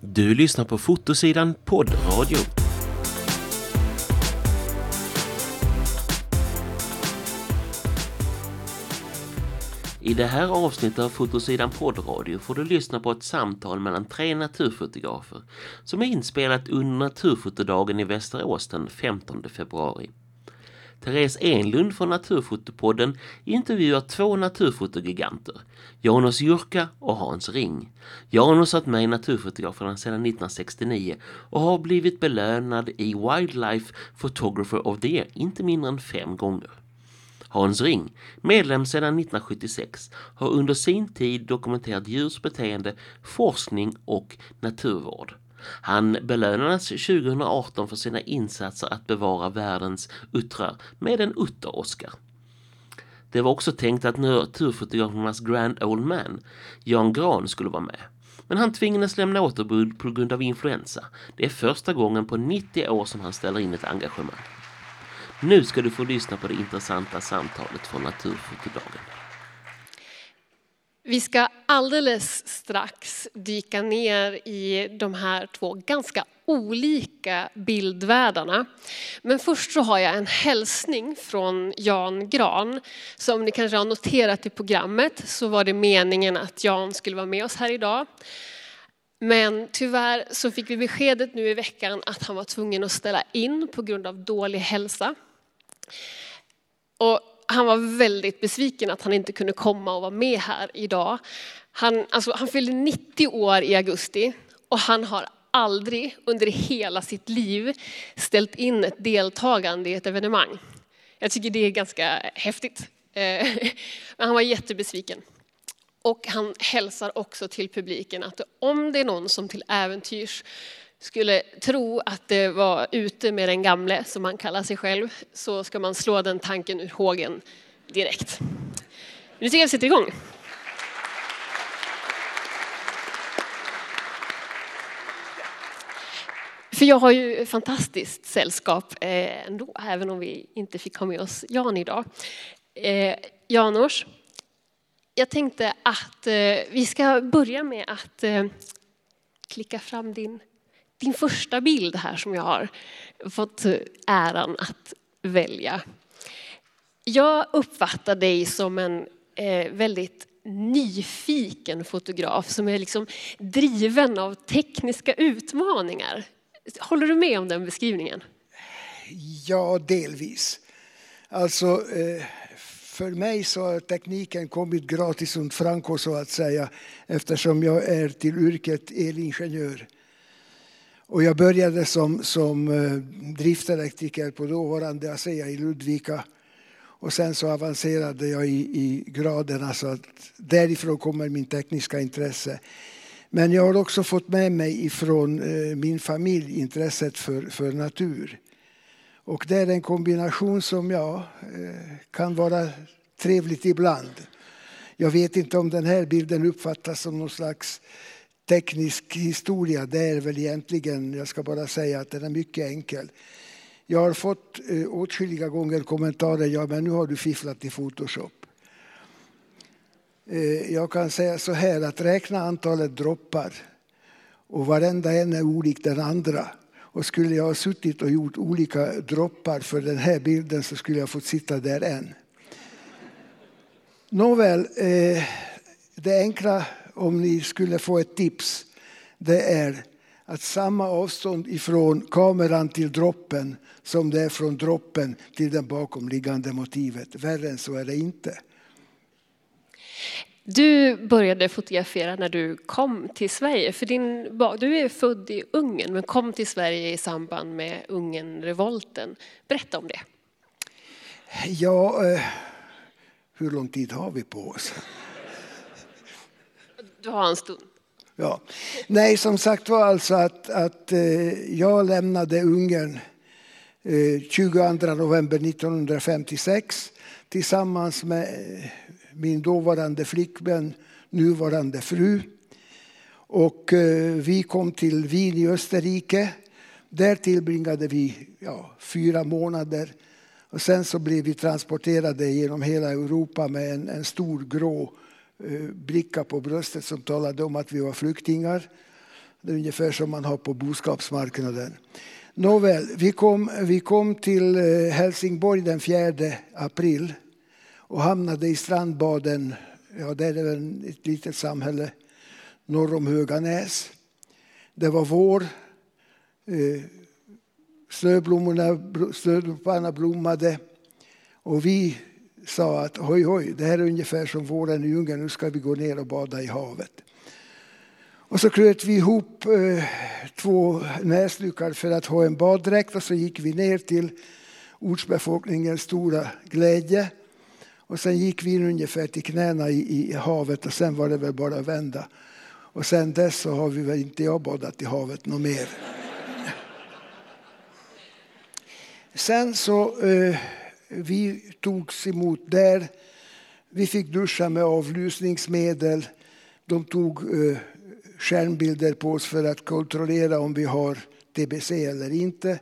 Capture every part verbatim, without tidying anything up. Du lyssnar på Fotosidan Poddradio. I det här avsnittet av Fotosidan Poddradio får du lyssna på ett samtal mellan tre naturfotografer som är inspelat under Naturfotodagen i Västerås den femtonde februari. Therese Enlund från Naturfotopodden intervjuar två naturfotogiganter, Jánus Jurka och Hans Ring. Jánus har varit med i Naturfotograferna sedan nittonhundrasextionio och har blivit belönad i Wildlife Photographer of the Year inte mindre än fem gånger. Hans Ring, medlem sedan nittonhundrasjuttiosex, har under sin tid dokumenterat djurs beteende, forskning och naturvård. Han belönades tjugohundraarton för sina insatser att bevara världens uttrar med en Utter-Oskar. Det var också tänkt att naturfotografernas Grand Old Man, Jan Gran, skulle vara med. Men han tvingades lämna återbud på grund av influensa. Det är första gången på nittio år som han ställer in ett engagemang. Nu ska du få lyssna på det intressanta samtalet från Naturfotodagen. Vi ska alldeles strax dyka ner i de här två ganska olika bildvärldarna. Men först så har jag en hälsning från Jan Gran. Som ni kanske har noterat i programmet så var det meningen att Jan skulle vara med oss här idag. Men tyvärr så fick vi beskedet nu i veckan att han var tvungen att ställa in på grund av dålig hälsa. Och han var väldigt besviken att han inte kunde komma och vara med här idag. Han, alltså, han fyllde nittio år i augusti och han har aldrig under hela sitt liv ställt in ett deltagande i ett evenemang. Jag tycker det är ganska häftigt. Men han var jättebesviken. Och han hälsar också till publiken att om det är någon som till äventyrs skulle tro att det var ute med den gamle som man kallar sig själv, så ska man slå den tanken ur hågen direkt. Nu tycker jag vi sitter igång. För jag har ju fantastiskt sällskap ändå, även om vi inte fick ha med oss Jan idag. Jánus, jag tänkte att vi ska börja med att klicka fram din Din första bild här som jag har fått äran att välja. Jag uppfattar dig som en väldigt nyfiken fotograf som är liksom driven av tekniska utmaningar. Håller du med om den beskrivningen? Ja, delvis. Alltså, för mig så har tekniken kommit gratis och Franco, så att säga, eftersom jag är till yrket elingenjör. Och jag började som, som driftelektriker på dåvarande ASEA i Ludvika. Och sen så avancerade jag i, i graderna, så att därifrån kommer min tekniska intresse. Men jag har också fått med mig ifrån min familj intresset för, för natur. Och det är en kombination som jag kan vara trevligt ibland. Jag vet inte om den här bilden uppfattas som någon slags teknisk historia. Det är väl egentligen, jag ska bara säga att den är mycket enkel. Jag har fått eh, åtskilliga gånger kommentarer, ja men nu har du fifflat i Photoshop. Eh, jag kan säga så här, att räkna antalet droppar och varenda en är olik den andra. Och skulle jag ha suttit och gjort olika droppar för den här bilden så skulle jag fått sitta där än. Nåväl, eh, det enkla, om ni skulle få ett tips, det är att samma avstånd ifrån kameran till droppen som det är från droppen till den bakomliggande motivet. Värre än så är det inte. Du började fotografera när du kom till Sverige. För din, du är född i Ungern men kom till Sverige i samband med Ungernrevolten. Berätta om det. Ja, hur lång tid har vi på oss? Ja. Nej, som sagt var, alltså att, att eh, jag lämnade Ungern eh, tjugoandra november nittonhundrafemtiosex tillsammans med eh, min dåvarande flickvän, nuvarande fru. Och eh, vi kom till Wien i Österrike. Där tillbringade vi ja, fyra månader. Och sen så blev vi transporterade genom hela Europa med en, en stor grå bricka på bröstet som talade om att vi var flyktingar. Det är ungefär som man har på boskapsmarknaden. Nåväl, vi kom, vi kom till Helsingborg den fjärde april och hamnade i strandbaden. Ja, det är väl ett litet samhälle norr om Höganäs. Det var vår. Snöblommorna, snödroparna blommade. Och vi sa att hoj hoj, det här är ungefär som våren i Ungern. Nu ska vi gå ner och bada i havet. Och så kröt vi ihop eh, två näsdukar för att ha en baddräkt. Och så gick vi ner till ortsbefolkningens stora glädje. Och sen gick vi in ungefär till knäna i, i havet. Och sen var det väl bara att vända. Och sen dess så har vi väl inte jag badat i havet något mer. Sen så... Eh, Vi togs emot där. Vi fick duscha med avlysningsmedel. De tog eh, skärmbilder på oss för att kontrollera om vi har T B C eller inte.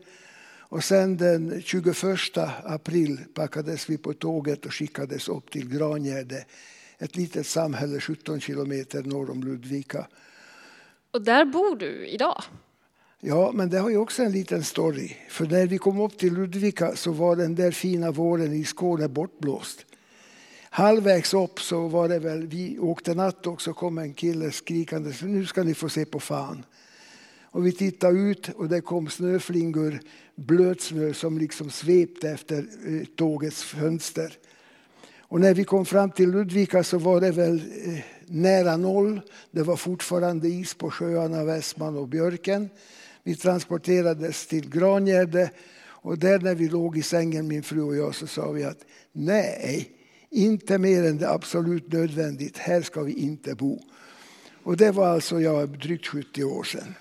Och sen den tjugoförsta april packades vi på tåget och skickades upp till Grangärde. Ett litet samhälle sjutton kilometer norr om Ludvika. Och där bor du idag? Ja, men det har ju också en liten story. För när vi kom upp till Ludvika så var den där fina våren i Skåne bortblåst. Halvvägs upp så var det väl, vi åkte natt och så kom en kille skrikande, nu ska ni få se på fan. Och vi tittade ut och det kom snöflingor, blötsnö som liksom svepte efter tågets fönster. Och när vi kom fram till Ludvika så var det väl nära noll. Det var fortfarande is på sjöarna, Västman och Björken. Vi transporterades till Grangärde och där när vi låg i sängen, min fru och jag, så sa vi att nej, inte mer än det absolut nödvändigt. Här ska vi inte bo. Och det var alltså jag drygt sjuttio år sedan.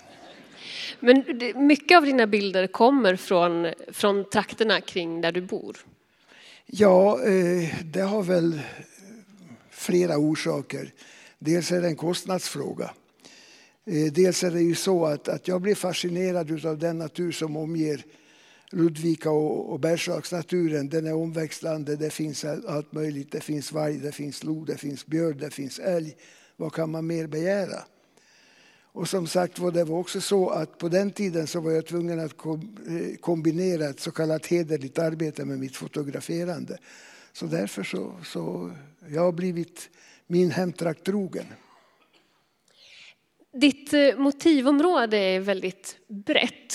Men mycket av dina bilder kommer från, från trakterna kring där du bor. Ja, det har väl flera orsaker. Dels är det en kostnadsfråga. Dels är det ju så att, att jag blir fascinerad av den natur som omger Ludvika och, och Bärsöks naturen. Den är omväxlande, det finns allt möjligt. Det finns varg, det finns lo, det finns björn, det finns älg. Vad kan man mer begära? Och som sagt var det var också så att på den tiden så var jag tvungen att kombinera ett så kallat hederligt arbete med mitt fotograferande. Så därför så, så jag har blivit min hemtrakt trogen. Ditt motivområde är väldigt brett.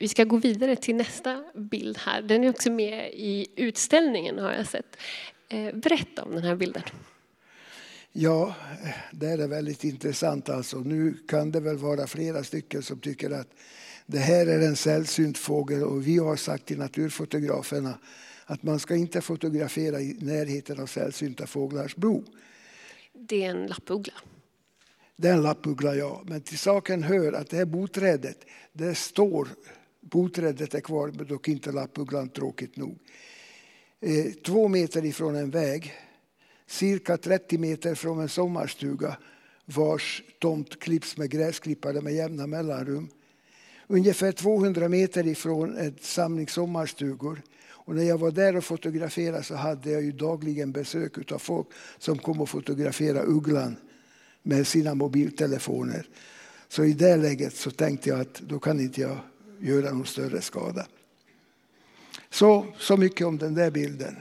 Vi ska gå vidare till nästa bild här. Den är också med i utställningen har jag sett. Berätta om den här bilden. Ja, det är väldigt intressant alltså. Nu kan det väl vara flera stycken som tycker att det här är en sällsynt fågel. Och vi har sagt till naturfotograferna att man ska inte fotografera i närheten av sällsynta fåglars bro. Det är en lappuggla. Det är en lappuggla, ja. Men till saken hör att det här boträdet, det står, boträdet är kvar, men dock inte lappugglan tråkigt nog. Eh, två meter ifrån en väg, cirka trettio meter från en sommarstuga vars tomt klipps med gräsklippare med jämna mellanrum. Ungefär tvåhundra meter ifrån ett samling sommarstugor. Och när jag var där och fotograferade så hade jag ju dagligen besök av folk som kom och fotograferade ugglan med sina mobiltelefoner. Så i det läget så tänkte jag att då kan inte jag göra någon större skada. Så, så mycket om den där bilden.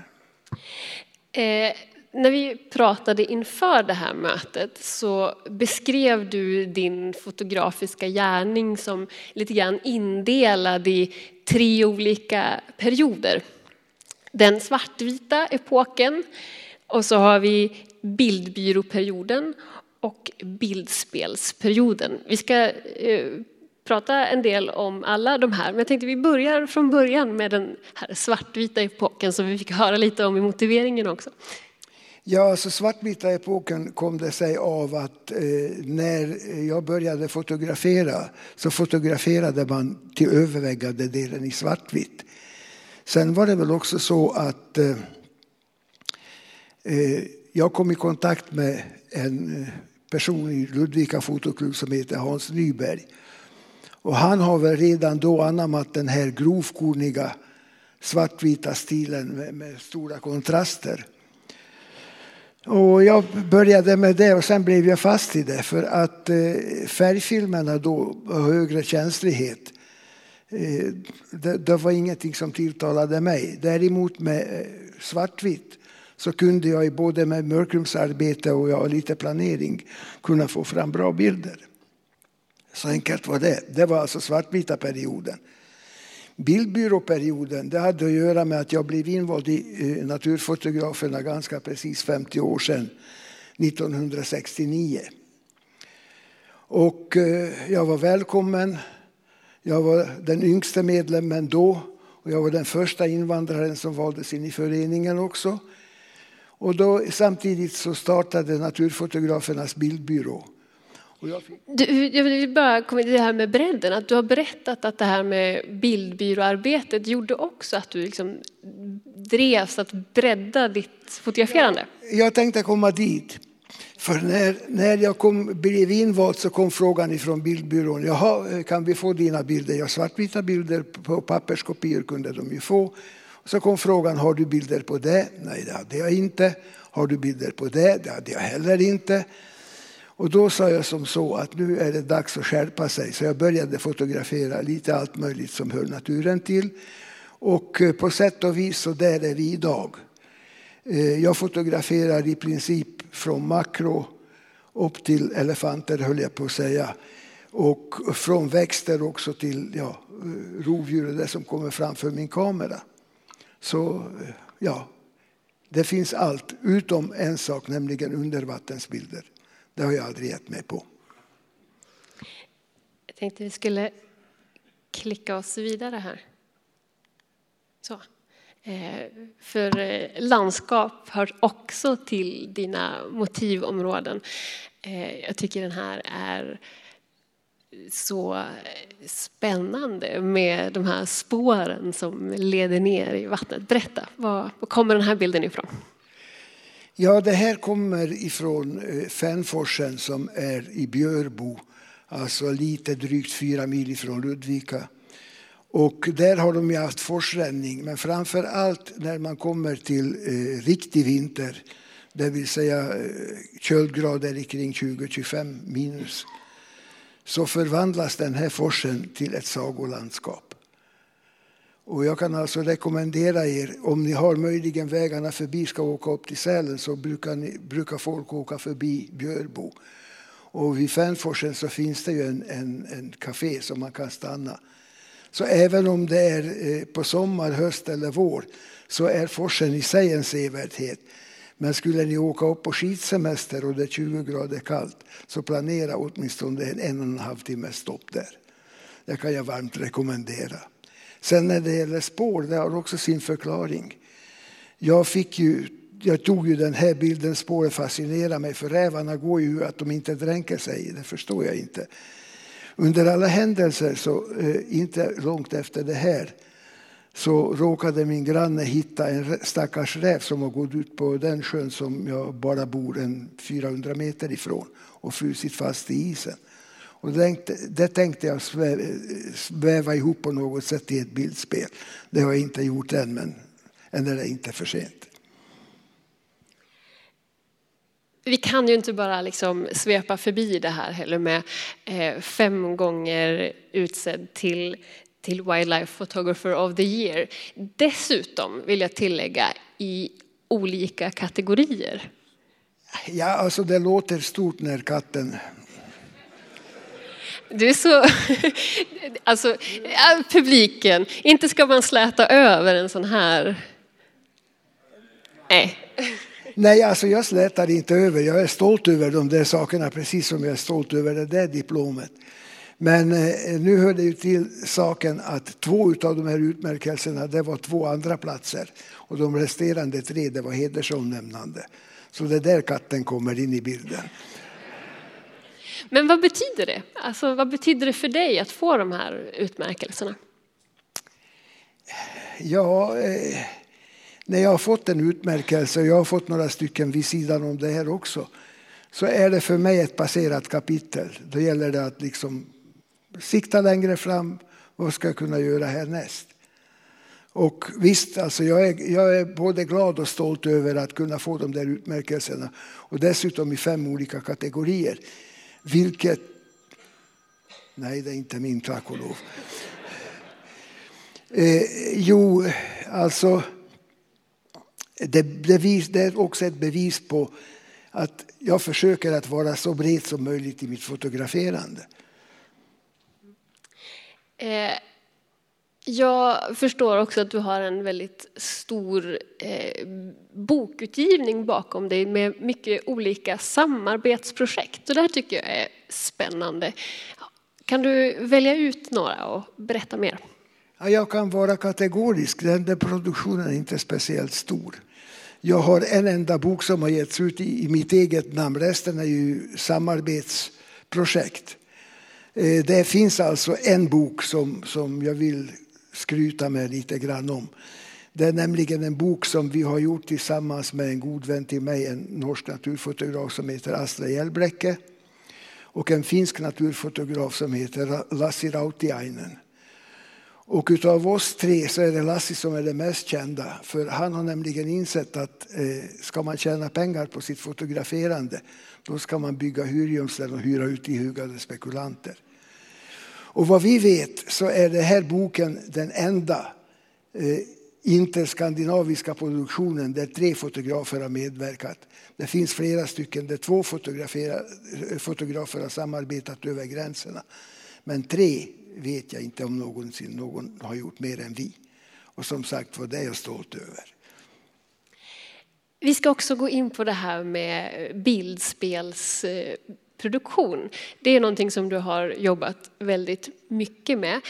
Eh. När vi pratade inför det här mötet så beskrev du din fotografiska gärning som lite grann indelad i tre olika perioder. Den svartvita epoken och så har vi bildbyråperioden och bildspelsperioden. Vi ska eh, prata en del om alla de här men jag tänkte vi börjar från början med den här svartvita epoken som vi fick höra lite om i motiveringen också. Ja, alltså svartvita epoken kom det sig av att eh, när jag började fotografera så fotograferade man till övervägande delen i svartvitt. Sen var det väl också så att eh, jag kom i kontakt med en person i Ludvika fotoklubb som heter Hans Nyberg. Och han har väl redan då anammat den här grovkorniga svartvita stilen med, med stora kontraster. Och jag började med det och sen blev jag fast i det för att färgfilmerna då har högre känslighet. Det, det var ingenting som tilltalade mig. Däremot med svartvitt så kunde jag i både med mörkrumsarbete och jag lite planering kunna få fram bra bilder. Så enkelt var det. Det var alltså svartvita perioden. Bildbyråperioden, det hade att göra med att jag blev invald i eh, naturfotograferna ganska precis femtio år sedan, nittonhundrasextionio. Och eh, jag var välkommen. Jag var den yngste medlemmen då och jag var den första invandraren som valdes in i föreningen också. Och då, samtidigt så startade Naturfotografernas bildbyrå. Och jag, fick... du, jag vill bara komma till det här med bredden. Att du har berättat att det här med bildbyråarbetet gjorde också att du liksom drevs att bredda ditt fotograferande. Jag, jag tänkte komma dit. För när, när jag kom, blev invald så kom frågan ifrån bildbyrån. Jaha, kan vi få dina bilder? Jag svartvita bilder på papperskopior kunde de ju få. Så kom frågan, har du bilder på det? Nej, det hade jag inte. Har du bilder på det? Det hade jag heller inte. Och då sa jag som så att nu är det dags att skärpa sig. Så jag började fotografera lite allt möjligt som hör naturen till. Och på sätt och vis så där är vi idag. Jag fotograferar i princip från makro upp till elefanter höll jag på att säga. Och från växter också till ja, rovdjur och det som kommer framför min kamera. Så ja, det finns allt utom en sak, nämligen undervattensbilder. Det har jag aldrig gett mig på. Jag tänkte vi skulle klicka oss vidare här. Så. Eh, för eh, landskap hör också till dina motivområden. Eh, jag tycker den här är så spännande med de här spåren som leder ner i vattnet. Berätta, var, var kommer den här bilden ifrån? Ja, det här kommer ifrån Färnforsen som är i Björbo. Alltså lite drygt fyra mil ifrån Ludvika. Och där har de ju haft forsränning. Men framför allt när man kommer till eh, riktig vinter. Det vill säga eh, köldgrader kring tjugo till tjugofem minus. Så förvandlas den här forsen till ett sagolandskap. Och jag kan alltså rekommendera er, om ni har möjligen vägarna förbi ska åka upp till Sälen så brukar, ni, brukar folk åka förbi Björbo. Och vid Färnforsen så finns det ju en, en, en café som man kan stanna. Så även om det är på sommar, höst eller vår så är forsen i sig en sevärdhet. Men skulle ni åka upp på skidsemester och det är tjugo grader kallt så planera åtminstone en en och en halv timme stopp där. Det kan jag varmt rekommendera. Sen när det gäller spår, det har också sin förklaring. Jag, fick ju, jag tog ju den här bilden, spåren fascinerar mig för rävarna går ju att de inte dränker sig, det förstår jag inte. Under alla händelser, så eh, inte långt efter det här, så råkade min granne hitta en stackars räv som har gått ut på den sjön som jag bara bor en fyrahundra meter ifrån och frusit fast i isen. Och det tänkte, det tänkte jag sväva, sväva ihop på något sätt i ett bildspel. Det har jag inte gjort än, men än är det inte för sent. Vi kan ju inte bara liksom svepa förbi det här heller med eh, fem gånger utsedd till, till Wildlife Photographer of the Year. Dessutom vill jag tillägga i olika kategorier. Ja, alltså det låter stort när katten... Du är så... Alltså, publiken. Inte ska man släta över en sån här... Nej. Nej, alltså jag slätar inte över. Jag är stolt över de där sakerna, precis som jag är stolt över det där diplomet. Men eh, nu hör det ju till saken att två av de här utmärkelserna, det var två andra platser. Och de resterande tre, det var hedersomnämnande. Så det där katten kommer in i bilden. Men vad betyder det? Alltså, vad betyder det för dig att få de här utmärkelserna? Ja, eh, när jag har fått en utmärkelse och jag har fått några stycken vid sidan om det här också så är det för mig ett passerat kapitel. Då gäller det att liksom sikta längre fram. Vad ska jag kunna göra härnäst? Och visst, alltså jag är, jag är både glad och stolt över att kunna få de där utmärkelserna. Och dessutom i fem olika kategorier. Vilket... Nej, det är inte min, tack och lov. Eh, jo, alltså... Det, bevis, det är också ett bevis på att jag försöker att vara så bred som möjligt i mitt fotograferande. Eh, jag förstår också att du har en väldigt stor eh, bokutgivning bakom dig med mycket olika samarbetsprojekt. Och det här tycker jag är spännande. Kan du välja ut några och berätta mer? Ja, jag kan vara kategorisk. Den där produktionen är inte speciellt stor. Jag har en enda bok som har getts ut i mitt eget namn. Resten är ju samarbetsprojekt. Det finns alltså en bok som, som jag vill skryta med lite grann om. Det är nämligen en bok som vi har gjort tillsammans med en god vän till mig, en norsk naturfotograf som heter Astrid Elbrekke. Och en finsk naturfotograf som heter Lassi Rautiainen. Och utav oss tre så är det Lassi som är det mest kända. För han har nämligen insett att eh, ska man tjäna pengar på sitt fotograferande, då ska man bygga hyrgömslen och hyra ut i hugade spekulanter. Och vad vi vet så är den här boken den enda eh, interskandinaviska produktionen där tre fotografer har medverkat. Det finns flera stycken där två fotografer har samarbetat över gränserna. Men tre... vet jag inte om någonsin någon har gjort mer än vi. Och som sagt, vad det är jag stolt över. Vi ska också gå in på det här med bildspelsproduktion. Det är någonting som du har jobbat väldigt mycket med.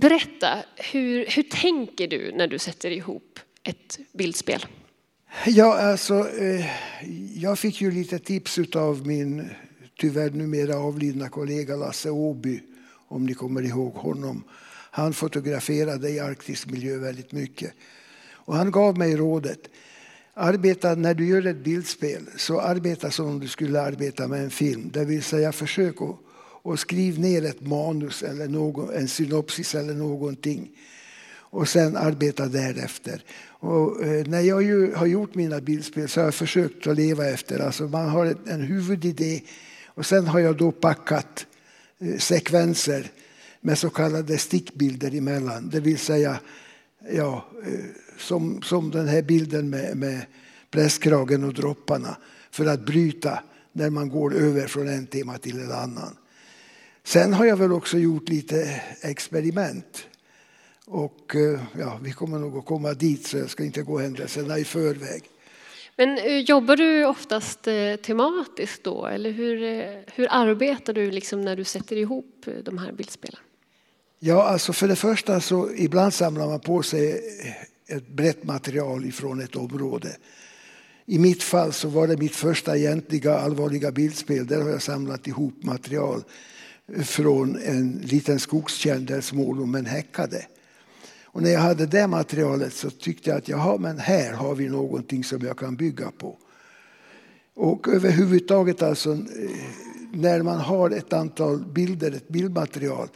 Berätta, hur, hur tänker du när du sätter ihop ett bildspel? Ja, alltså, jag fick ju lite tips av min tyvärr numera avlidna kollega Lasse Åby. Om ni kommer ihåg honom. Han fotograferade i arktisk miljö väldigt mycket. Och han gav mig rådet. Arbeta, när du gör ett bildspel så arbeta som om du skulle arbeta med en film. Det vill säga försök att, att skriva ner ett manus eller någon, en synopsis eller någonting. Och sen arbeta därefter. Och när jag ju har gjort mina bildspel så har jag försökt att leva efter. Alltså man har en huvudidé och sen har jag då packat sekvenser med så kallade stickbilder emellan. Det vill säga ja, som, som den här bilden med, med presskragen och dropparna för att bryta när man går över från en tema till en annan. Sen har jag väl också gjort lite experiment. Och ja, vi kommer nog att komma dit så jag ska inte gå händelserna i förväg. Men jobbar du oftast tematiskt då? Eller hur, hur arbetar du liksom när du sätter ihop de här bildspelen? Ja, alltså för det första så ibland samlar man på sig ett brett material från ett område. I mitt fall så var det mitt första egentliga allvarliga bildspel. Där har jag samlat ihop material från en liten skogstjärn där smålommen häckade. Och när jag hade det materialet så tyckte jag att jaha, men här har vi någonting som jag kan bygga på. Och överhuvudtaget alltså, när man har ett antal bilder, ett bildmaterial.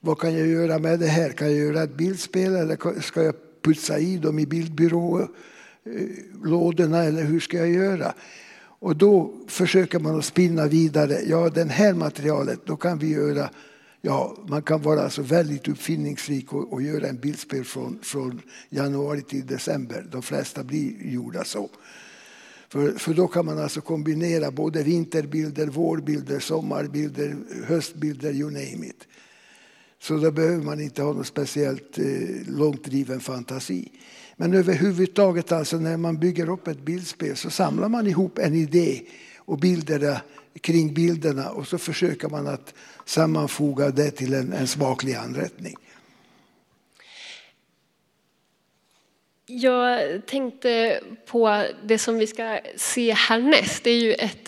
Vad kan jag göra med det här? Kan jag göra ett bildspel eller ska jag putsa i dem i bildbyrålådorna eller hur ska jag göra? Och då försöker man att spinna vidare. Ja, det här materialet, då kan vi göra... Ja, man kan vara alltså väldigt uppfinningsrik och, och göra en bildspel från, från januari till december. De flesta blir gjorda så. För, för då kan man alltså kombinera både vinterbilder, vårbilder, sommarbilder, höstbilder, you name it. Så då behöver man inte ha någon speciellt eh, långtdriven fantasi. Men överhuvudtaget alltså när man bygger upp ett bildspel så samlar man ihop en idé och bilderna kring bilderna och så försöker man att sammanfoga det till en, en smaklig anrättning. Jag tänkte på det som vi ska se härnäst. Det är ju ett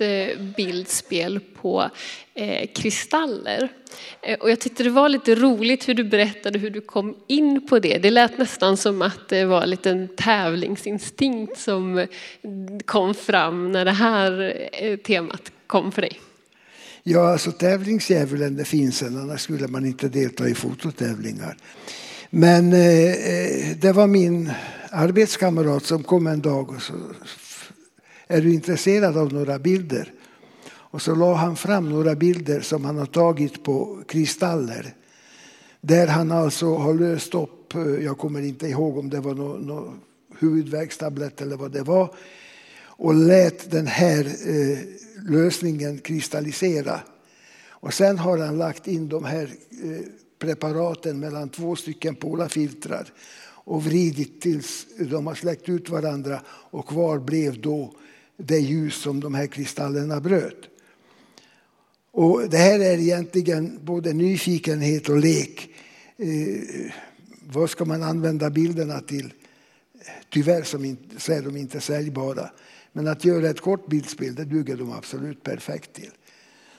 bildspel på eh, kristaller. Eh, och jag tyckte det var lite roligt hur du berättade hur du kom in på det. Det lät nästan som att det var en liten tävlingsinstinkt som kom fram när det här eh, temat kom för dig. Ja, alltså tävlingsdjävulen det finns en, annars skulle man inte delta i fototävlingar. Men eh, det var min arbetskamrat som kom en dag och så, är du intresserad av några bilder? Och så la han fram några bilder som han har tagit på kristaller. Där han alltså har löst upp, jag kommer inte ihåg om det var någon no, huvudvärkstablett eller vad det var. Och lät den här eh, lösningen kristallisera. Och sen har han lagt in de här eh, preparaten mellan två stycken polafiltrar. Och vridit tills de har släckt ut varandra. Och kvar blev då det ljus som de här kristallerna bröt. Och det här är egentligen både nyfikenhet och lek. Eh, vad ska man använda bilderna till? Tyvärr som så är de inte säljbara. Men att göra ett kort bildspel, det duger de absolut perfekt till.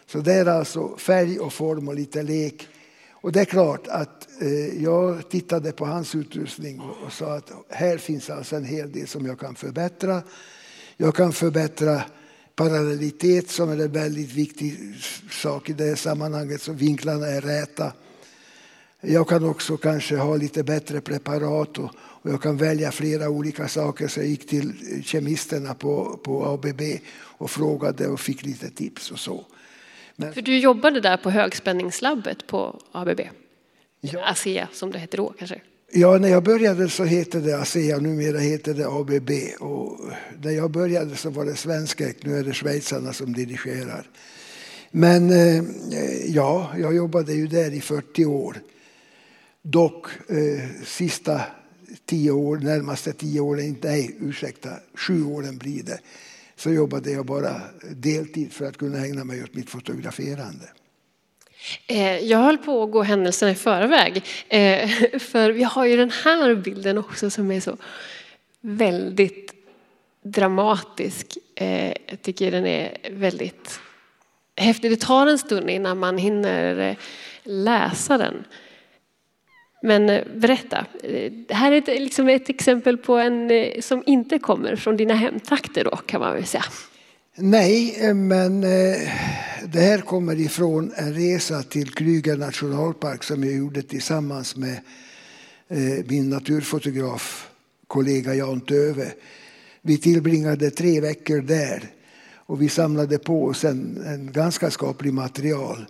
Så det är alltså färg och form och lite lek. Och det är klart att eh, jag tittade på hans utrustning och, och sa att här finns alltså en hel del som jag kan förbättra. Jag kan förbättra parallellitet som är en väldigt viktig sak i det här sammanhanget, så vinklarna är räta. Jag kan också kanske ha lite bättre preparat och, och jag kan välja flera olika saker. Så jag gick till kemisterna på, på A B B och frågade och fick lite tips och så. Men... För du jobbade där på högspänningslabbet på A B B? Ja. ASEA som det heter då kanske? Ja, när jag började så hette det ASEA, numera heter det A B B. Och när jag började så var det svenska, nu är det schweizarna som dirigerar. Men ja, jag jobbade ju där i fyrtio år. Dock eh, sista tio år, närmaste tio åren, nej ursäkta, sju åren blir det. Så jobbade jag bara deltid för att kunna ägna mig åt mitt fotograferande. Jag höll på att gå händelserna i förväg, för vi har ju den här bilden också som är så väldigt dramatisk. Jag tycker den är väldigt häftig. Det tar en stund innan man hinner läsa den. Men berätta, det här är ett, liksom ett exempel på en som inte kommer från dina hemtrakter då, kan man väl säga. Nej, men det här kommer ifrån en resa till Kruger nationalpark som jag gjorde tillsammans med min naturfotografkollega Jan Töve. Vi tillbringade tre veckor där och vi samlade på oss en, en ganska skaplig material.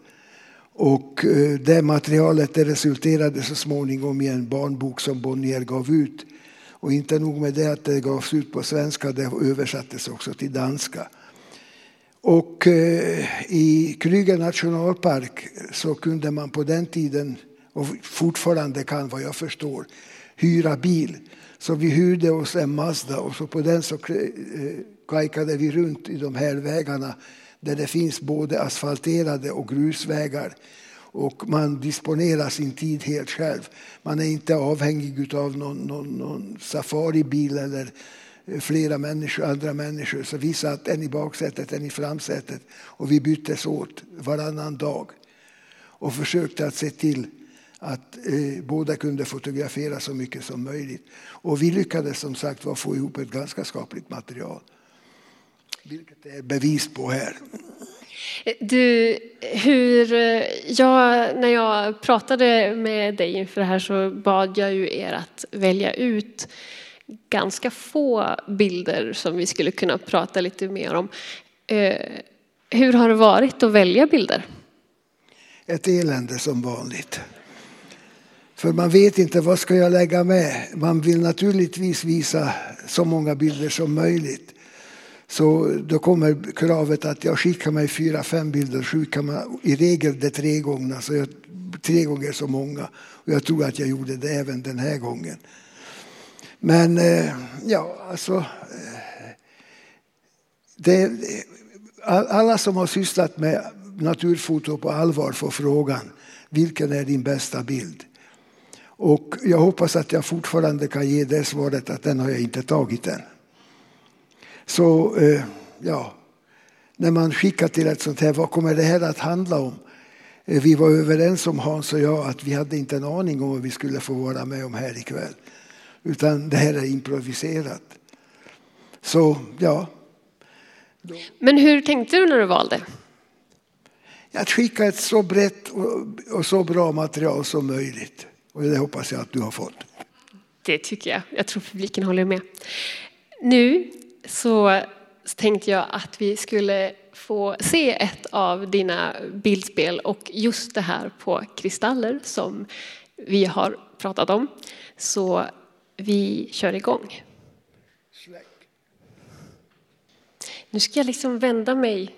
Och det materialet det resulterade så småningom i en barnbok som Bonnier gav ut. Och inte nog med det att det gavs ut på svenska, det översattes också till danska. Och eh, i Kruger nationalpark så kunde man på den tiden, och fortfarande kan vad jag förstår, hyra bil. Så vi hyrde oss en Mazda och så på den så eh, kajkade vi runt i de här vägarna där det finns både asfalterade och grusvägar. Och man disponerar sin tid helt själv. Man är inte avhängig av någon, någon, någon safaribil eller flera människor, andra människor. Så vi satt en i baksätet, en i framsätet. Och vi byttes åt varannan dag. Och försökte att se till att eh, båda kunde fotografera så mycket som möjligt. Och vi lyckades som sagt var få ihop ett ganska skapligt material. Vilket är bevis på här. Du, hur, jag, när jag pratade med dig inför det här så bad jag ju er att välja ut ganska få bilder som vi skulle kunna prata lite mer om. Hur har det varit att välja bilder? Ett elände som vanligt. För man vet inte vad ska jag lägga med. Man vill naturligtvis visa så många bilder som möjligt. Så då kommer kravet att jag skickar mig fyra, fem bilder. Skickar man i regel det tre gånger. Så jag, tre gånger så många. Och jag tror att jag gjorde det även den här gången. Men eh, ja, alltså. Eh, det, alla som har sysslat med naturfoto på allvar får frågan. Vilken är din bästa bild? Och jag hoppas att jag fortfarande kan ge det svaret att den har jag inte tagit än. Så eh, ja, när man skickar till ett sånt här, vad kommer det här att handla om? Eh, vi var överens om, Hans och jag, att vi hade inte en aning om vad vi skulle få vara med om här ikväll. Utan det här är improviserat. Så ja. Men hur tänkte du när du valde? Att skicka ett så brett och, och så bra material som möjligt. Och det hoppas jag att du har fått. Det tycker jag. Jag tror publiken håller med. Nu så tänkte jag att vi skulle få se ett av dina bildspel. Och just det här på kristaller som vi har pratat om. Så vi kör igång. Släck. Nu ska jag liksom vända mig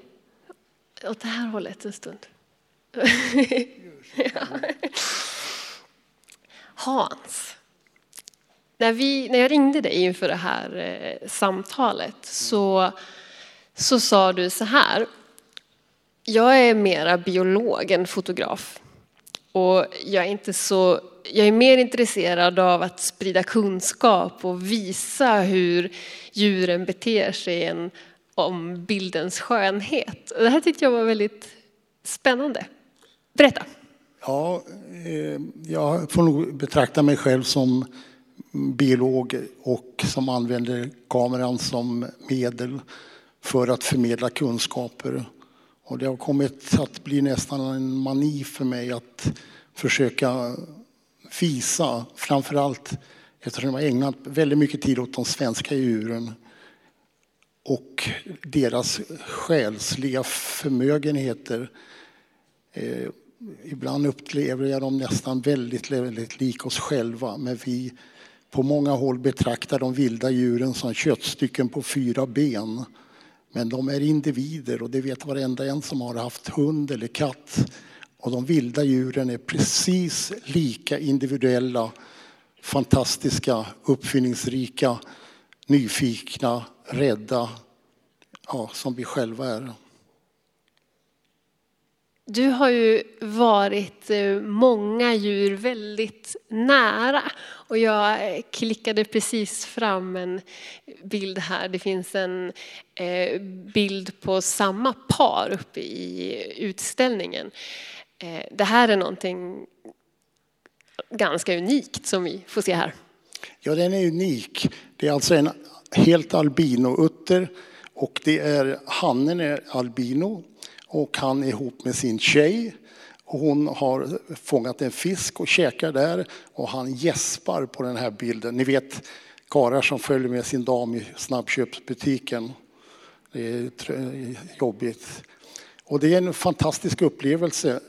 åt det här hållet en stund. Hans, när, vi, när jag ringde dig inför det här eh, samtalet så, så sa du så här: jag är mera biolog än fotograf och jag är, inte så, jag är mer intresserad av att sprida kunskap och visa hur djuren beter sig än om bildens skönhet. Och det här tyckte jag var väldigt spännande. Berätta. Ja, jag får nog betrakta mig själv som biolog och som använder kameran som medel för att förmedla kunskaper. Och det har kommit att bli nästan en mani för mig att försöka visa, framförallt eftersom jag har ägnat väldigt mycket tid åt de svenska djuren och deras själsliga förmögenheter. Ibland upplever jag dem nästan väldigt, väldigt lik oss själva. Men vi på många håll betraktar de vilda djuren som köttstycken på fyra ben. Men de är individer och det vet varenda en som har haft hund eller katt. Och de vilda djuren är precis lika individuella, fantastiska, uppfinningsrika, nyfikna, rädda, ja, som vi själva är. Du har ju varit många djur väldigt nära och jag klickade precis fram en bild här. Det finns en bild på samma par uppe i utställningen. Det här är någonting ganska unikt som vi får se här. Ja, den är unik. Det är alltså en helt albinoutter och det är hannen är albino. Och han är ihop med sin tjej. Och hon har fångat en fisk och käkar där. Och han gäspar på den här bilden. Ni vet karar som följer med sin dam i snabbköpsbutiken. Det är jobbigt. Och det är en fantastisk upplevelse.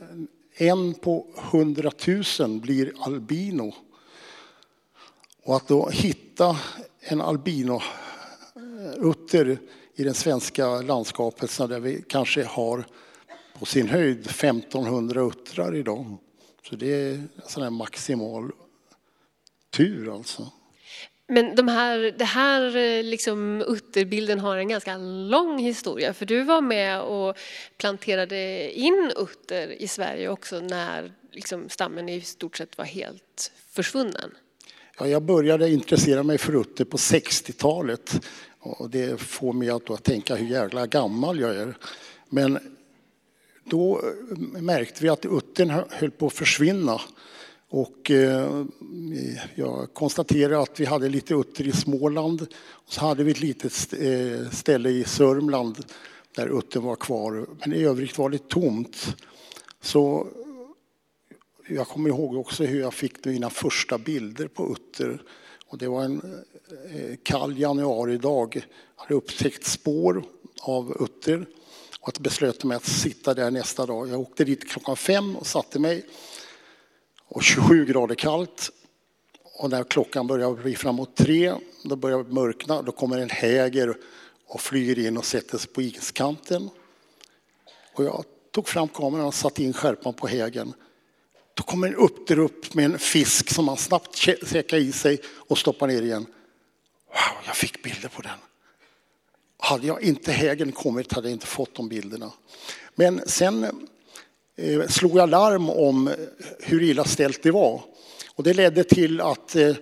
En på hundratusen blir albino. Och att då hitta en albinoutter i det svenska landskapet där vi kanske har på sin höjd femtonhundra uttrar idag. Så det är en sån här maximal tur alltså. Men de här, det här liksom utterbilden har en ganska lång historia. För du var med och planterade in utter i Sverige också när liksom stammen i stort sett var helt försvunnen. Ja, jag började intressera mig för utter på sextiotalet. Och det får mig att, att tänka hur jävla gammal jag är. Men då märkte vi att uttern höll på att försvinna. Och eh, jag konstaterade att vi hade lite utter i Småland. Och så hade vi ett litet ställe i Sörmland där uttern var kvar. Men i övrigt var det tomt. Så jag kommer ihåg också hur jag fick mina första bilder på utter. Och det var en kall januaridag. Jag hade upptäckt spår av utter och att beslöt mig att sitta där nästa dag. Jag åkte dit klockan fem och satte mig. Och tjugosju grader kallt. Och när klockan började bli framåt tre, då började det mörkna. Då kommer en häger och flyger in och sätter sig på iskanten. Och jag tog fram kameran och satte in skärpan på hägern. Då kommer en utter upp med en fisk som man snabbt käkar i sig och stoppar ner igen. Wow, jag fick bilder på den. Hade jag inte hägen kommit hade jag inte fått de bilderna. Men sen eh, slog jag larm om hur illa ställt det var. Och det ledde till att eh,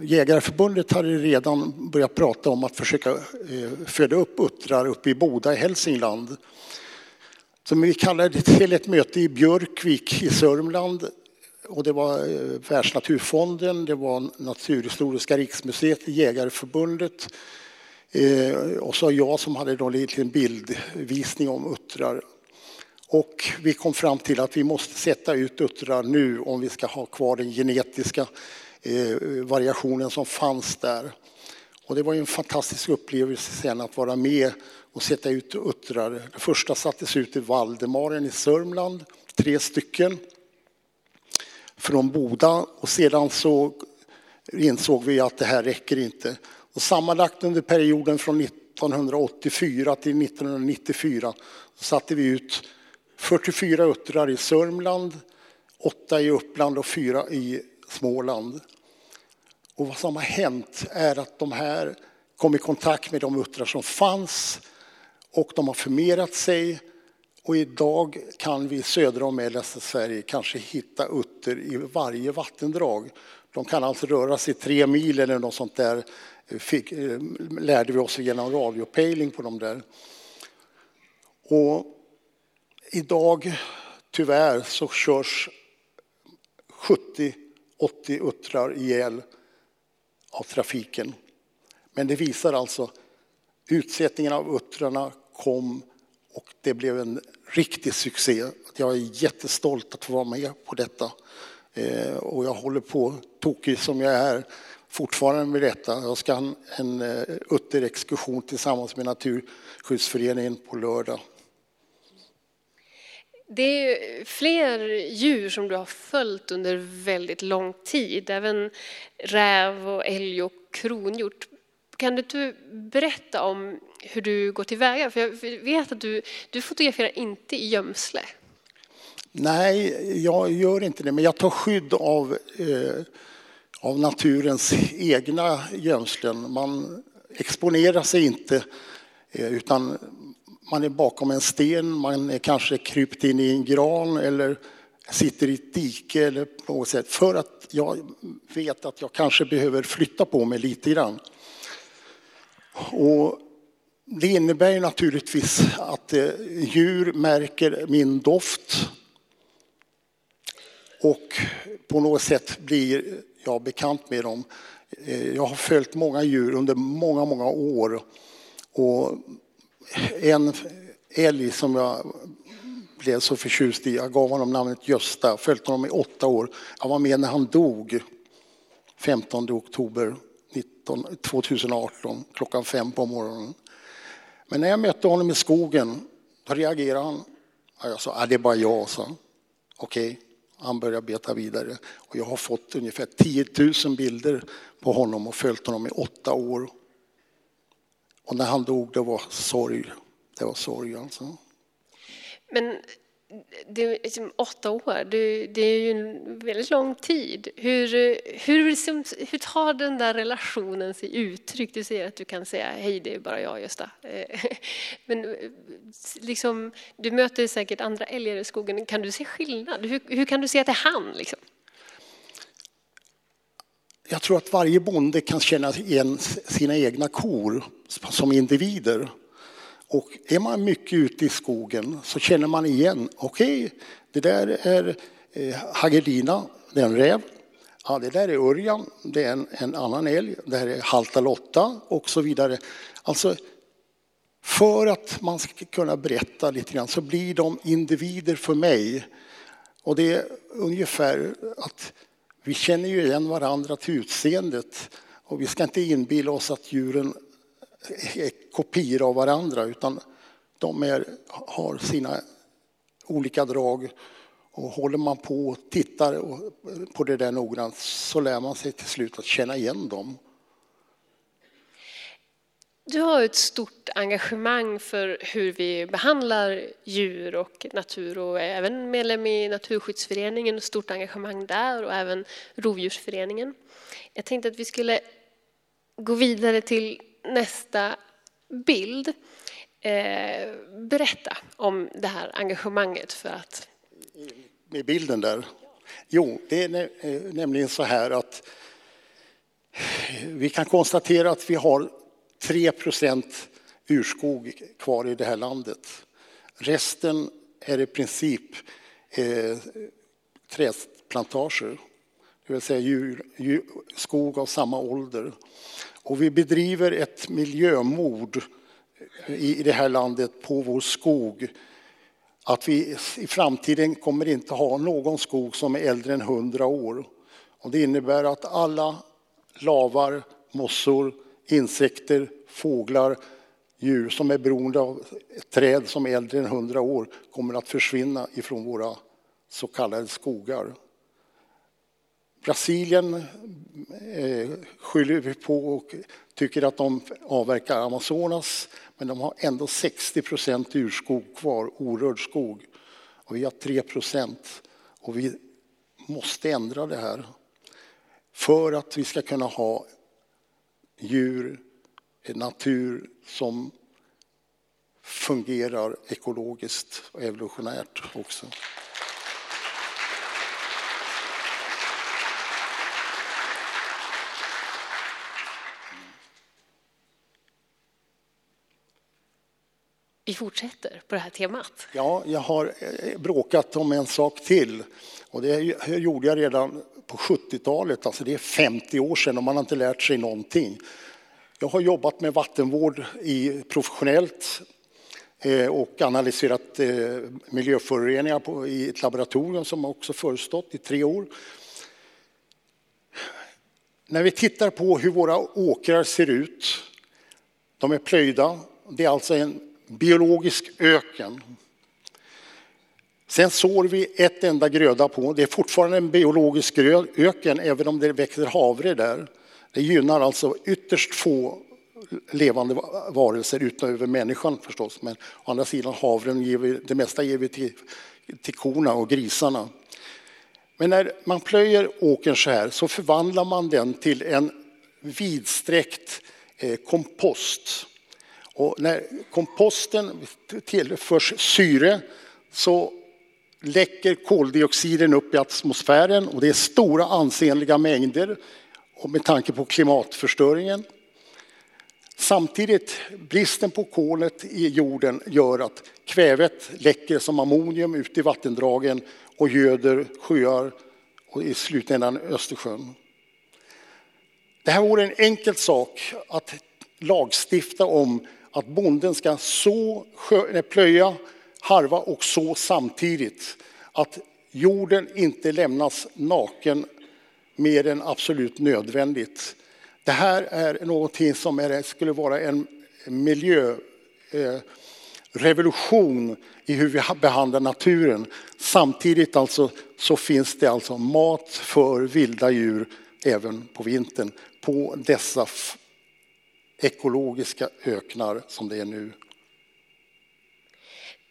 Jägarförbundet hade redan börjat prata om att försöka eh, föda upp uttrar uppe i Boda i Hälsingland. Som vi kallade till ett möte i Björkvik i Sörmland. Och det var Världsnaturfonden, det var Naturhistoriska riksmuseet, Jägarförbundet. Eh, och så jag som hade en liten bildvisning om uttrar. Och vi kom fram till att vi måste sätta ut uttrar nu om vi ska ha kvar den genetiska eh, variationen som fanns där. Och det var ju en fantastisk upplevelse sen att vara med och sätta ut uttrar. Den första sattes ut i Valdemaren i Sörmland, tre stycken från Boda. Och sedan så insåg vi att det här räcker inte. Och sammanlagt under perioden från nittonhundraåttiofyra till nittonhundranittiofyra så satte vi ut fyrtiofyra uttrar i Sörmland, åtta i Uppland och fyra i Småland. Och vad som har hänt är att de här kom i kontakt med de uttrar som fanns och de har förmerat sig. Och idag kan vi i södra och mellersta Sverige kanske hitta utter i varje vattendrag. De kan alltså röra sig tre mil eller något sånt där. Fick, lärde vi oss genom radiopejling på dem där. Och idag tyvärr så körs sjuttio åttio uttrar ihjäl av trafiken. Men det visar alltså utsättningen av uttrarna kom och det blev en riktig succé. Jag är jättestolt att få vara med på detta. Eh, och jag håller på tokig som jag är fortfarande med detta. Jag ska ha en eh, utterexkursion tillsammans med Naturskyddsföreningen på lördag. Det är fler djur som du har följt under väldigt lång tid. Även räv och älg och kronhjort. Kan du inte berätta om hur du går tillväga? För jag vet att du, du fotograferar inte i gömsle. Nej, jag gör inte det. Men jag tar skydd av, eh, av naturens egna gömslen. Man exponerar sig inte eh, utan... Man är bakom en sten, man är kanske krypt in i en gran eller sitter i ett dike eller på något sätt. För att jag vet att jag kanske behöver flytta på mig lite grann. Och det innebär ju naturligtvis att djur märker min doft. Och på något sätt blir jag bekant med dem. Jag har följt många djur under många, många år. Och... En älg som jag blev så förtjust i, jag gav honom namnet Gösta, följt honom i åtta år. Jag var med när han dog femtonde oktober tjugoarton klockan fem på morgonen. Men när jag mötte honom i skogen, då reagerade han. Jag sa, ah, det är bara jag, sa han. Okej, okay. Han började beta vidare. Och jag har fått ungefär tiotusen bilder på honom och följt honom i åtta år. Och när han dog, det var sorg. Det var sorg alltså. Men det är liksom åtta år. Det är ju en väldigt lång tid. Hur, hur, hur tar den där relationen sig uttryck? Du säger att du kan säga, hej det är bara jag Gösta. Men liksom, du möter säkert andra älgar i skogen. Kan du se skillnad? Hur, hur kan du se att det är han liksom? Jag tror att varje bonde kan känna igen sina egna kor som individer. Och är man mycket ute i skogen så känner man igen. Okej, okay, det där är eh, Hagelina, det är en räv. Ja, det där är Örjan, det är en, en annan älg. Det här är Haltalotta och så vidare. Alltså, för att man ska kunna berätta lite grann så blir de individer för mig. Och det är ungefär att... Vi känner ju igen varandra till utseendet och vi ska inte inbilla oss att djuren är kopior av varandra utan de är, har sina olika drag och håller man på och tittar på det där noggrant så lär man sig till slut att känna igen dem. Du har ett stort engagemang för hur vi behandlar djur och natur och är även medlem i Naturskyddsföreningen och stort engagemang där och även Rovdjursföreningen. Jag tänkte att vi skulle gå vidare till nästa bild. Eh, berätta om det här engagemanget för att... Med bilden där? Jo, det är nämligen så här att vi kan konstatera att vi har tre procent urskog kvar i det här landet. Resten är i princip eh, trädplantager. Det vill säga djur, djur, skog av samma ålder. Och vi bedriver ett miljömord i, i det här landet på vår skog. att vi i framtiden kommer inte ha någon skog som är äldre än hundra år. Och det innebär att alla lavar, mossor, insekter, fåglar, djur som är beroende av träd som är äldre än hundra år kommer att försvinna ifrån våra så kallade skogar. Brasilien skyller vi på och tycker att de avverkar Amazonas, men de har ändå sextio procent urskog kvar, orörd skog. Och vi har tre procent, och vi måste ändra det här för att vi ska kunna ha djur, natur som fungerar ekologiskt och evolutionärt också. Vi fortsätter på det här temat. Ja, jag har bråkat om en sak till. Och det gjorde jag redan på sjuttiotalet. Alltså det är femtio år sedan och man har inte lärt sig någonting. Jag har jobbat med vattenvård i, professionellt eh, och analyserat eh, miljöföroreningar på, i ett laboratorium som också förestått i tre år. När vi tittar på hur våra åkrar ser ut, de är plöjda. Det är alltså en biologisk öken. Sen sår vi ett enda gröda på. Det är fortfarande en biologisk öken även om det växer havre där. Det gynnar alltså ytterst få levande varelser utöver människan förstås. Men å andra sidan havren ger vi, det mesta ger vi till, till korna och grisarna. Men när man plöjer åkern så här så förvandlar man den till en vidsträckt eh, kompost. Och när komposten tillförs syre så läcker koldioxiden upp i atmosfären, och det är stora ansenliga mängder och med tanke på klimatförstöringen. Samtidigt bristen på kolet i jorden gör att kvävet läcker som ammonium ut i vattendragen och göder sjöar och i slutändan Östersjön. Det här vore en enkel sak att lagstifta om, att bonden ska så, plöja, harva och så samtidigt. Att jorden inte lämnas naken mer än absolut nödvändigt. Det här är någonting som är, skulle vara en miljörevolution i hur vi behandlar naturen. Samtidigt alltså, så finns det alltså mat för vilda djur även på vintern på dessa f- ekologiska öknar som det är nu.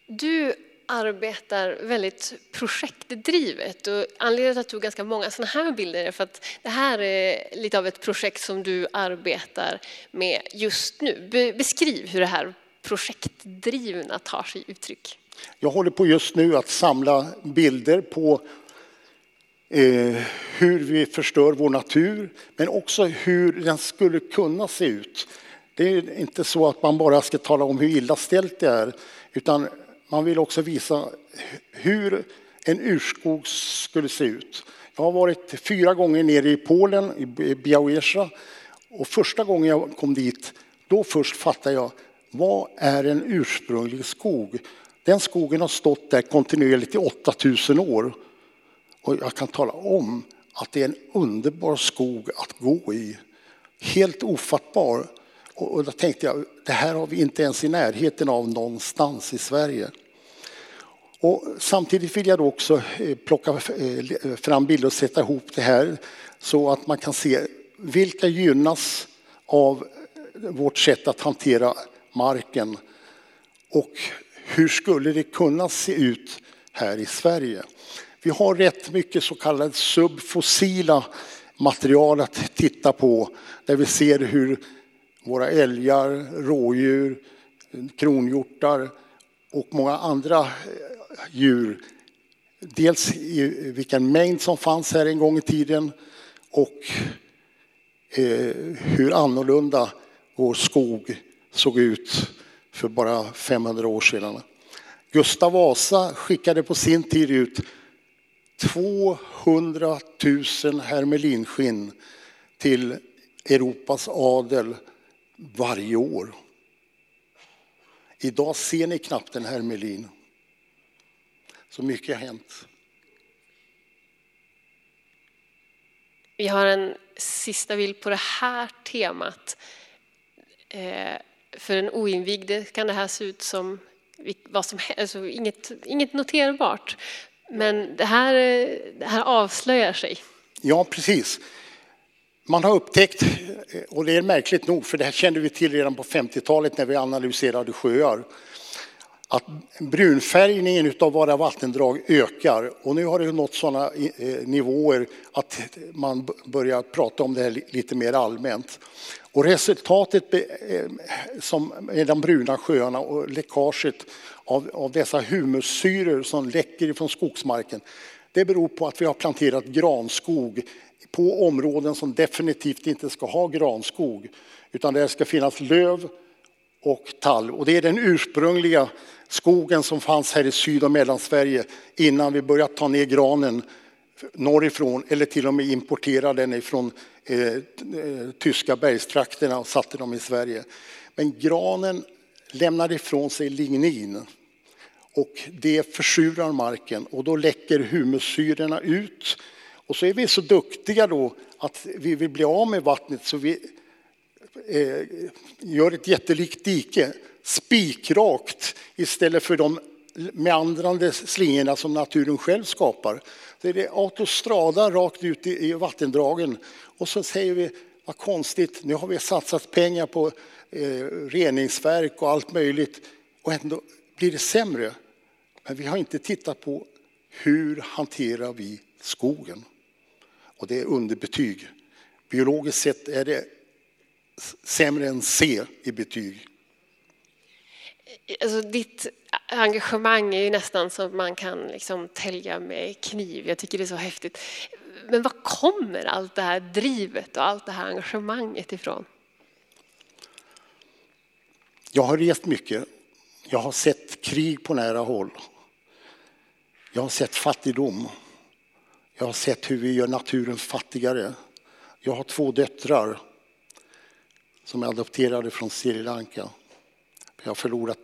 Du arbetar väldigt projektdrivet, och anledningen till att du har ganska många sådana här bilder är för att det här är lite av ett projekt som du arbetar med just nu. Beskriv hur det här projektdrivna tar sig uttryck. Jag håller på just nu att samla bilder på Eh, hur vi förstör vår natur, men också hur den skulle kunna se ut. Det är inte så att man bara ska tala om hur illa ställt det är, utan man vill också visa hur en urskog skulle se ut. Jag har varit fyra gånger nere i Polen, i Białysza, och första gången jag kom dit, då först fattade jag, vad är en ursprunglig skog? Den skogen har stått där kontinuerligt i åtta tusen år. Och jag kan tala om att det är en underbar skog att gå i. Helt ofattbar. Och då tänkte jag, det här har vi inte ens i närheten av någonstans i Sverige. Och samtidigt vill jag då också plocka fram bilder och sätta ihop det här så att man kan se vilka gynnas av vårt sätt att hantera marken. Och hur skulle det kunna se ut här i Sverige? Vi har rätt mycket så kallade subfossila material att titta på, där vi ser hur våra älgar, rådjur, kronhjortar och många andra djur, dels i vilken mängd som fanns här en gång i tiden och hur annorlunda vår skog såg ut för bara femhundra år sedan. Gustav Vasa skickade på sin tid ut tvåhundratusen hermelinskinn till Europas adel varje år. Idag ser ni knappt en hermelin. Så mycket har hänt. Vi har en sista bild på det här temat. Eh, för en oinvigde kan det här se ut som vad som helst, alltså inget, inget noterbart. Men det här, det här avslöjar sig. Ja, precis. Man har upptäckt, och det är märkligt nog, för det här kände vi till redan på femtiotalet när vi analyserade sjöar, att brunfärgningen av våra vattendrag ökar. Och nu har det nått sådana nivåer att man börjar prata om det här lite mer allmänt. Och resultatet som är de bruna sjöarna och läckaget av, av dessa humussyror som läcker från skogsmarken, det beror på att vi har planterat granskog på områden som definitivt inte ska ha granskog, utan där ska finnas löv och tall. Och det är den ursprungliga skogen som fanns här i Syd- och Mellansverige innan vi började ta ner granen norrifrån, eller till och med importera den ifrån eh, tyska bergstrakterna och satte dem i Sverige. Men granen lämnar ifrån sig lignin, och det försurar marken, och då läcker humussyrorna ut. Och så är vi så duktiga då att vi vill bli av med vattnet, så vi eh, gör ett jättelikt dike, spikrakt, istället för de meandrande slingorna som naturen själv skapar. Så det är autostrada rakt ut i, i vattendragen. Och så säger vi, vad konstigt, nu har vi satsat pengar på eh, reningsverk och allt möjligt, och ändå blir det sämre. Men vi har inte tittat på hur hanterar vi skogen. Och det är underbetyg. Biologiskt sett är det sämre än C i betyg. Alltså, ditt engagemang är ju nästan som man kan liksom tälja med kniv. Jag tycker det är så häftigt. Men var kommer allt det här drivet och allt det här engagemanget ifrån? Jag har rest mycket. Jag har sett krig på nära håll. Jag har sett fattigdom. Jag har sett hur vi gör naturen fattigare. Jag har två döttrar som är adopterade från Sri Lanka. Jag har förlorat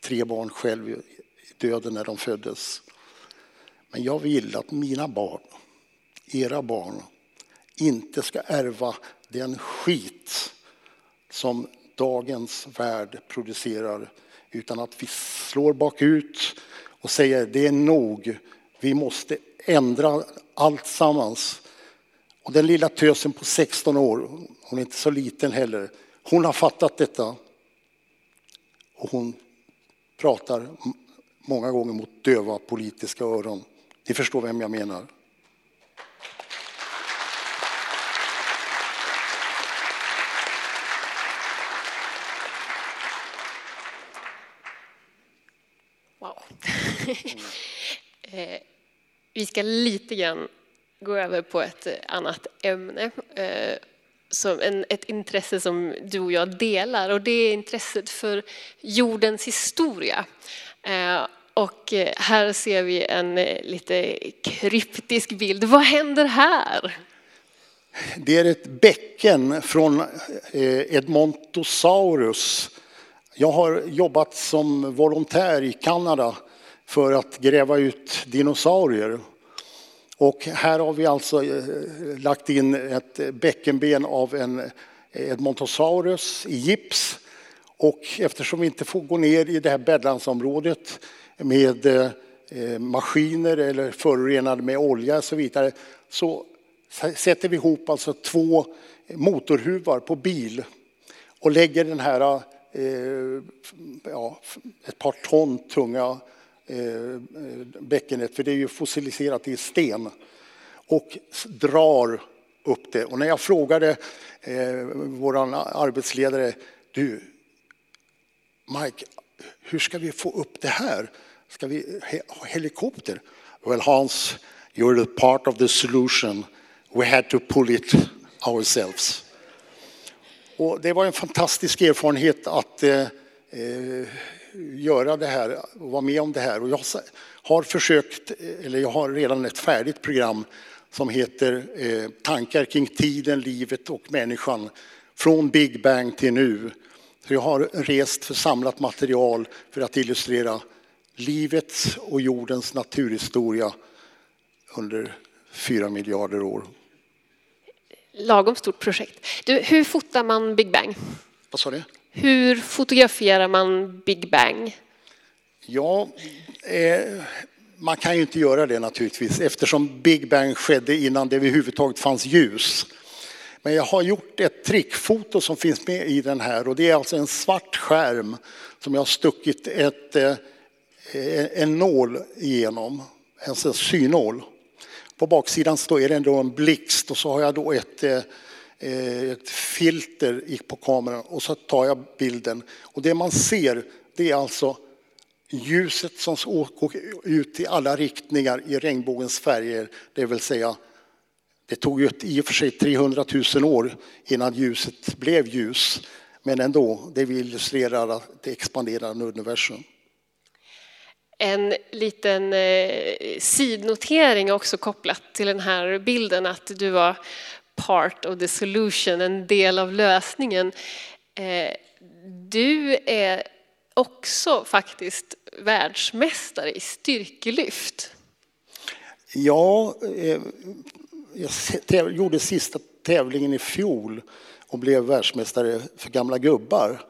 tre barn själv i döden när de föddes. Men jag vill att mina barn, era barn, inte ska ärva den skit som dagens värld producerar, utan att vi slår bakut och säger det är nog, vi måste ändra allt sammans. Och den lilla tösen på sexton år, hon är inte så liten heller, hon har fattat detta. Och hon pratar många gånger mot döva politiska öron. Ni förstår vem jag menar. Wow. Mm. Vi ska lite grann gå över på ett annat ämne, som en, ett intresse som du och jag delar, och det är intresset för jordens historia. Och här ser vi en lite kryptisk bild. Vad händer här? Det är ett bäcken från Edmontosaurus. Jag har jobbat som volontär i Kanada för att gräva ut dinosaurier. Och här har vi alltså lagt in ett bäckenben av en Edmontosaurus i gips. Och eftersom vi inte får gå ner i det här bäddlandsområdet med maskiner eller förorenade med olja och så vidare, så sätter vi ihop alltså två motorhuvar på bil och lägger den här ja, ett par ton tunga bäckenet, för det är ju fossiliserat i sten, och drar upp det. Och när jag frågade eh, våran arbetsledare, du Mike, hur ska vi få upp det här? Ska vi he- helikopter? Well Hans, you're a part of the solution. We had to pull it ourselves. Och det var en fantastisk erfarenhet att eh, eh, göra det här och vara med om det här. Och jag har försökt, eller jag har redan ett färdigt program som heter eh, Tankar kring tiden, livet och människan från Big Bang till nu. Så jag har rest för samlat material för att illustrera livets och jordens naturhistoria under fyra miljarder år. Lagom stort projekt. Du, hur fotar man Big Bang? Vad sa du? Hur fotograferar man Big Bang? Ja, eh, man kan ju inte göra det naturligtvis eftersom Big Bang skedde innan det överhuvudtaget fanns ljus. Men jag har gjort ett trickfoto som finns med i den här, och det är alltså en svart skärm som jag har stuckit ett, eh, en nål igenom, en synål. På baksidan så är det ändå en blixt, och så har jag då ett, ett filter på kameran och så tar jag bilden. Och det man ser, det är alltså ljuset som går ut i alla riktningar i regnbågens färger. Det vill säga, det tog ju i och för sig trehundratusen år innan ljuset blev ljus. Men ändå, det vi illustrerar det expanderande universum. En liten sidnotering också kopplat till den här bilden, att du var part of the solution, en del av lösningen. Du är också faktiskt världsmästare i styrkelyft. Ja, jag gjorde sista tävlingen i fjol och blev världsmästare för gamla gubbar.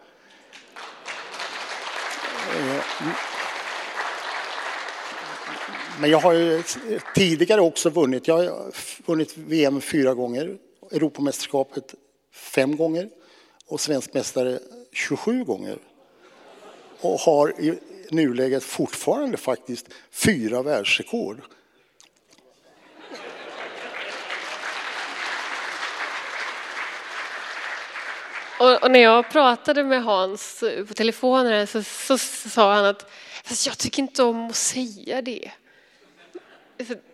Men jag har ju tidigare också vunnit. Jag har vunnit V M fyra gånger, Europamästerskapet fem gånger och svensk mästare tjugosju gånger. Och har i nuläget fortfarande faktiskt fyra världsrekord. Och, och när jag pratade med Hans på telefonen så, så, så sa han att fast jag tycker inte om att säga det.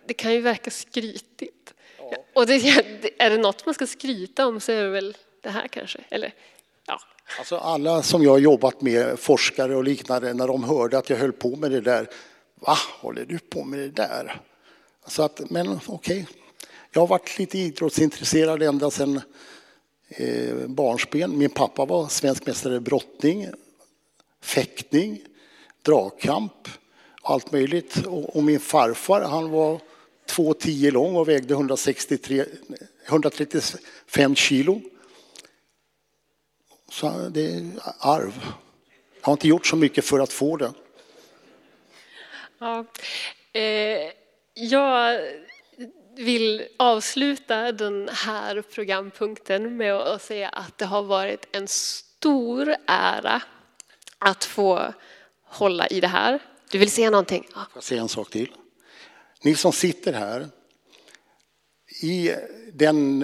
Det kan ju verka skrytigt. Ja. Och det, är det något man ska skryta om så är det väl det här kanske. Eller, ja. Alltså alla som jag jobbat med, forskare och liknande, när de hörde att jag höll på med det där. Va, håller du på med det där? Så att, men okej. Jag har varit lite idrottsintresserad ända sedan eh, barnsben. Min pappa var svensk mästare i brottning, fäktning, dragkamp. Allt möjligt. Och min farfar, han var två tio lång och vägde hundratrettio, hundratrettiofem kilo. Så det är arv. Jag har inte gjort så mycket för att få det. Ja, eh, jag vill avsluta den här programpunkten med att säga att det har varit en stor ära att få hålla i det här. Du vill se någonting? Ja. Jag säger en sak till. Ni som sitter här, i den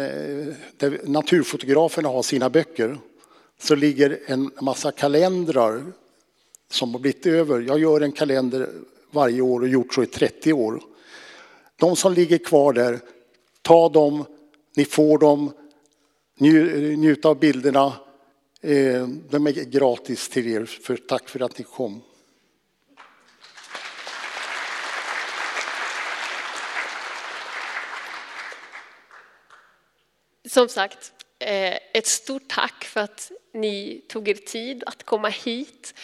där naturfotograferna har sina böcker så ligger en massa kalendrar som har blivit över. Jag gör en kalender varje år och gjort så i trettio år. De som ligger kvar där, ta dem, ni får dem, njuta av bilderna. De är gratis till er, för tack för att ni kom. Som sagt, ett stort tack för att ni tog er tid att komma hit.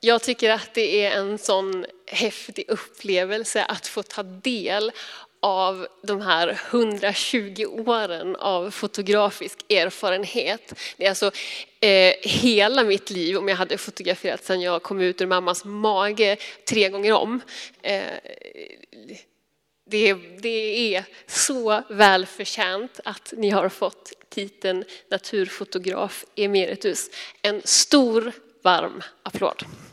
Jag tycker att det är en sån häftig upplevelse att få ta del av de här hundratjugo åren av fotografisk erfarenhet. Det är alltså eh, hela mitt liv, om jag hade fotograferat sedan jag kom ut ur mammas mage tre gånger om. Eh, Det, det är så välförtjänt att ni har fått titeln Naturfotograf Emeritus. En stor, varm applåd.